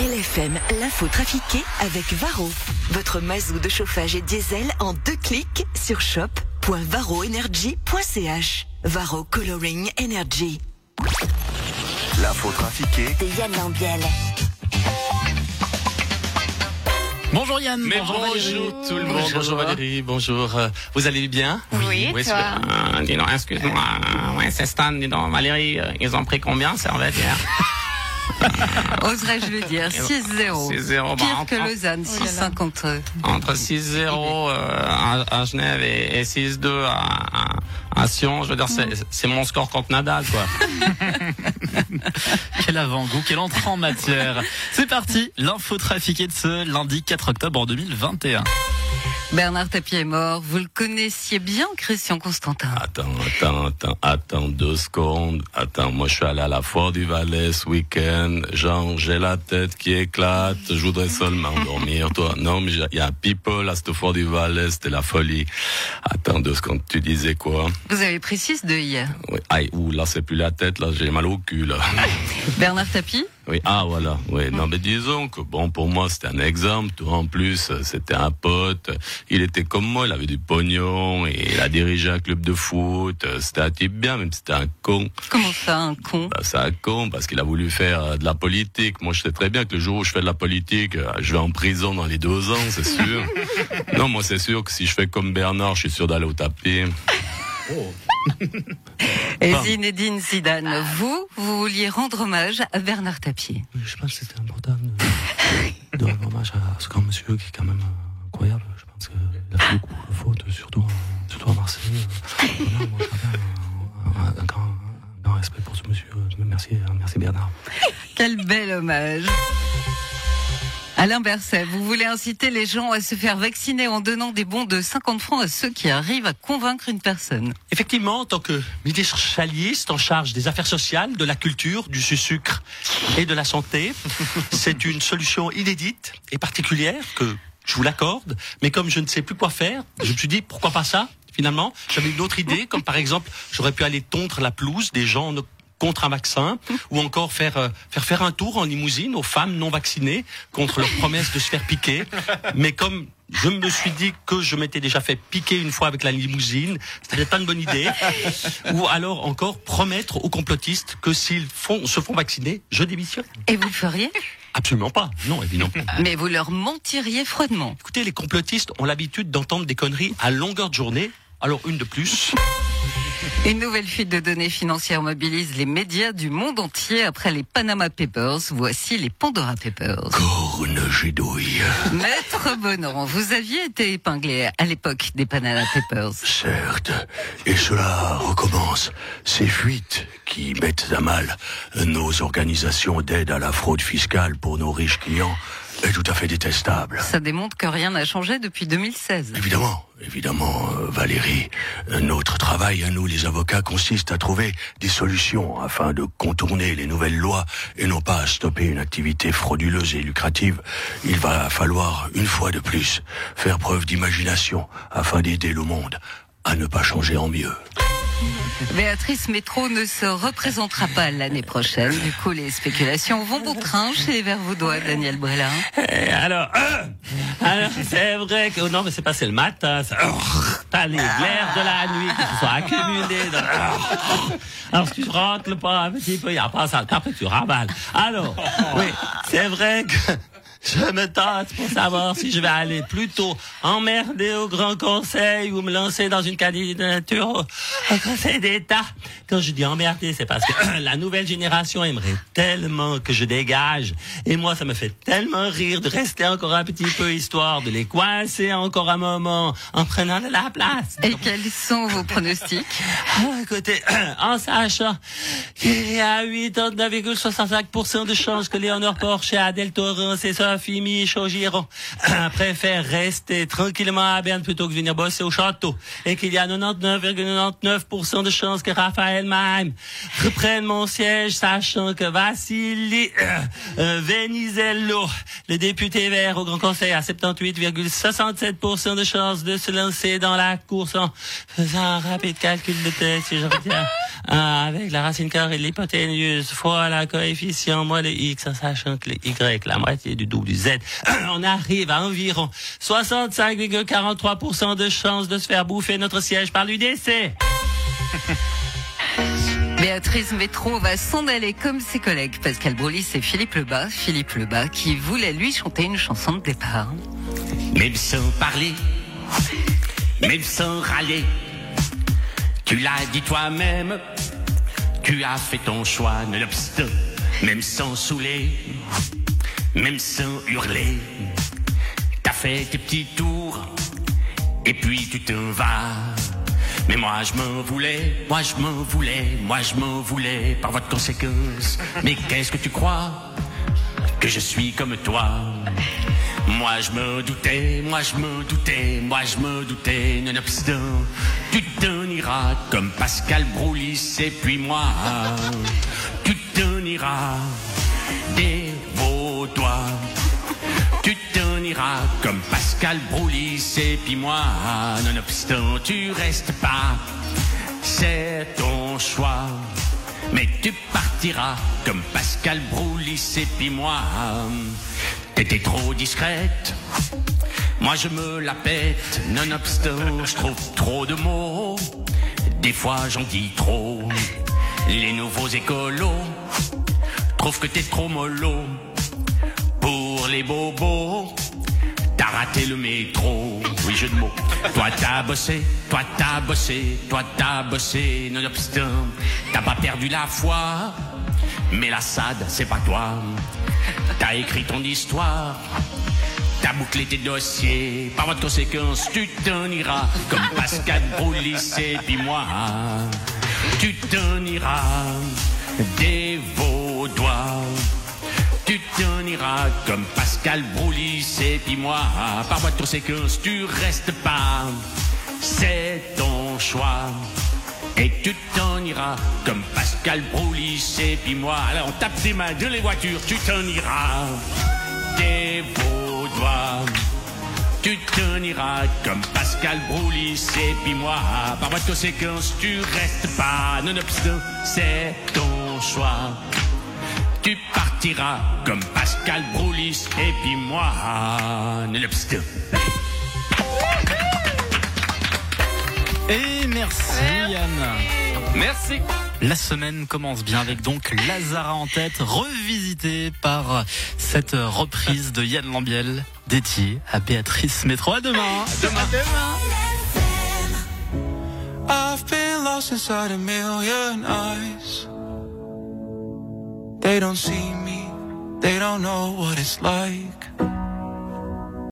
LFM, l'info trafiquée avec Varro. Votre mazou de chauffage et diesel en 2 clics sur shop.varroenergy.ch. Varro Coloring Energy. L'info trafiquée de Yann Lambiel. Bonjour Yann. Mais bonjour tout le monde. Bonjour Valérie. Bonjour. Vous allez bien? Oui, toi. Dis donc, excuse-moi. Ouais, c'est Stan. Dis donc, Valérie, ils ont pris combien, servette hier? Oserais-je le dire, 6-0. 6-0. Pire que Lausanne, 6-1 contre eux. Entre 6-0 à Genève et 6-2 à Sion, je veux dire, c'est mon score contre Nadal, quoi. Quel avant-goût, quelle entrée en matière. C'est parti, l'info trafiquée de ce lundi 4 octobre 2021. Bernard Tapie est mort, vous le connaissiez bien, Christian Constantin? Attends 2 secondes. Attends, moi je suis allé à la foire du Valais ce week-end. Genre, j'ai la tête qui éclate, je voudrais seulement dormir, toi. Non, mais il y a un people à cette foire du Valais, c'était la folie. Attends 2 secondes, tu disais quoi? Vous avez pris 6-2 hier. Oui, aïe, ouh, là c'est plus la tête, là j'ai mal au cul, là. Bernard Tapie? Oui, ah voilà, oui, non mais disons que bon, pour moi c'était un exemple, toi en plus, c'était un pote, il était comme moi, il avait du pognon, et il a dirigé un club de foot, c'était un type bien, même si c'était un con. Comment ça, un con? Bah, c'est un con, parce qu'il a voulu faire de la politique, moi je sais très bien que le jour où je fais de la politique, je vais en prison dans les 2 ans, c'est sûr. Non, moi c'est sûr que si je fais comme Bernard, je suis sûr d'aller au tapis. Oh. Et Zinedine Zidane, vous vouliez rendre hommage à Bernard Tapie. Je pense que c'était important de rendre hommage à ce grand monsieur qui est quand même incroyable. Je pense qu'il a fait beaucoup de fautes, surtout à Marseille. Voilà, moi, un grand respect pour ce monsieur. Merci Bernard. Quel bel hommage. Alain Berset, vous voulez inciter les gens à se faire vacciner en donnant des bons de 50 francs à ceux qui arrivent à convaincre une personne. Effectivement, en tant que ministre socialiste en charge des affaires sociales, de la culture, du sucre et de la santé, c'est une solution inédite et particulière que je vous l'accorde. Mais comme je ne sais plus quoi faire, je me suis dit pourquoi pas ça, finalement. J'avais une autre idée, comme par exemple, j'aurais pu aller tondre la pelouse des gens contre un vaccin, ou encore faire un tour en limousine aux femmes non vaccinées contre leur promesse de se faire piquer. Mais comme je me suis dit que je m'étais déjà fait piquer une fois avec la limousine, c'était pas une bonne idée. Ou alors encore promettre aux complotistes que s'ils se font vacciner, je démissionne. Et vous le feriez ? Absolument pas, non, évidemment. Mais vous leur mentiriez froidement. Écoutez, les complotistes ont l'habitude d'entendre des conneries à longueur de journée, alors une de plus. Une nouvelle fuite de données financières mobilise les médias du monde entier après les Panama Papers. Voici les Pandora Papers. Cornegé douille. Maître Bonard, vous aviez été épinglé à l'époque des Panama Papers. Certes, et cela recommence. Ces fuites qui mettent à mal nos organisations d'aide à la fraude fiscale pour nos riches clients est tout à fait détestable. Ça démontre que rien n'a changé depuis 2016. Évidemment, Valérie, notre travail à nous les avocats consiste à trouver des solutions afin de contourner les nouvelles lois et non pas à stopper une activité frauduleuse et lucrative. Il va falloir, une fois de plus, faire preuve d'imagination afin d'aider le monde à ne pas changer en mieux. Béatrice Métro ne se représentera pas l'année prochaine. Du coup, les spéculations vont bon train chez les Verts-Vaudois, Daniel Bréla. Alors, c'est vrai que... Non, mais c'est passé le matin. T'as les glaires de la nuit qui se sont accumulées. Alors, si tu rentres pas un petit peu, il n'y a pas ça. Après, tu ravales. Alors, oui, c'est vrai que... Je me tâte pour savoir si je vais aller plutôt emmerder au Grand Conseil ou me lancer dans une candidature au Conseil d'État. Quand je dis emmerder, c'est parce que la nouvelle génération aimerait tellement que je dégage. Et moi, ça me fait tellement rire de rester encore un petit peu, histoire de les coincer encore un moment en prenant de la place. Et quels sont vos pronostics? Écoutez, en sachant qu'il y a 89,65% de chances que Léonore Porsche et Adèle Torrance et Fimiche au Giron préfère rester tranquillement à Berne plutôt que venir bosser au château, et qu'il y a 99,99% de chances que Raphaël Maïm reprenne mon siège, sachant que Vassili Venizelos Le député vert au Grand Conseil a 78,67% de chances de se lancer dans la course en faisant un rapide calcul de tête, si je retiens. Avec la racine carrée de l'hypoténuse fois la coefficient moins le x, en sachant que le y, la moitié du double du z, on arrive à environ 65,43% de chances de se faire bouffer notre siège par l'UDC. Béatrice Métro va s'en aller comme ses collègues Pascal Broulis et Philippe Lebas. Philippe Lebas qui voulait lui chanter une chanson de départ. Même sans parler, même sans râler, tu l'as dit toi-même, tu as fait ton choix, nonobstant, même sans saouler, même sans hurler, t'as fait tes petits tours, et puis tu t'en vas. Mais moi je m'en voulais, moi je m'en voulais, moi je m'en voulais, par voie de conséquence. Mais qu'est-ce que tu crois que je suis comme toi? Moi je me doutais, moi je me doutais, moi je me doutais, nonobstant, tu t'en iras comme Pascal Broulis et puis moi, tu t'en iras des beaux doigts, tu t'en iras comme Pascal Broulis et puis moi, nonobstant, tu restes pas, c'est ton choix. Mais tu partiras comme Pascal Broulis et puis moi. T'étais trop discrète, moi je me la pète, nonobstant, je trouve trop de mots, des fois j'en dis trop. Les nouveaux écolos trouvent que t'es trop mollo. Pour les bobos, t'as raté le métro, oui jeu de mots. Toi t'as bossé, toi t'as bossé, toi t'as bossé, nonobstant, t'as pas perdu la foi, mais la SAD c'est pas toi. T'as écrit ton histoire, t'as bouclé tes dossiers, par voie de conséquence tu t'en iras comme Pascal Broulis et puis moi, tu t'en iras des Vaudois, tu t'en iras comme Pascal Broulis et puis moi, par voie de conséquence tu restes pas, c'est ton choix. Et tu t'en iras comme Pascal Broulis et puis moi. Alors on tape des mains de les voitures. Tu t'en iras des Vaudois, tu t'en iras comme Pascal Broulis et puis moi, par voie de conséquence tu restes pas, nonobstant, c'est ton choix. Tu partiras comme Pascal Broulis et puis moi, nonobstant. Et merci, Yann. Merci. La semaine commence bien avec donc Lazara en tête, revisité par cette reprise de Yann Lambiel, dédiée à Béatrice Métro. À demain. À demain. I've been lost inside a million eyes. They don't see me, they don't know what it's like.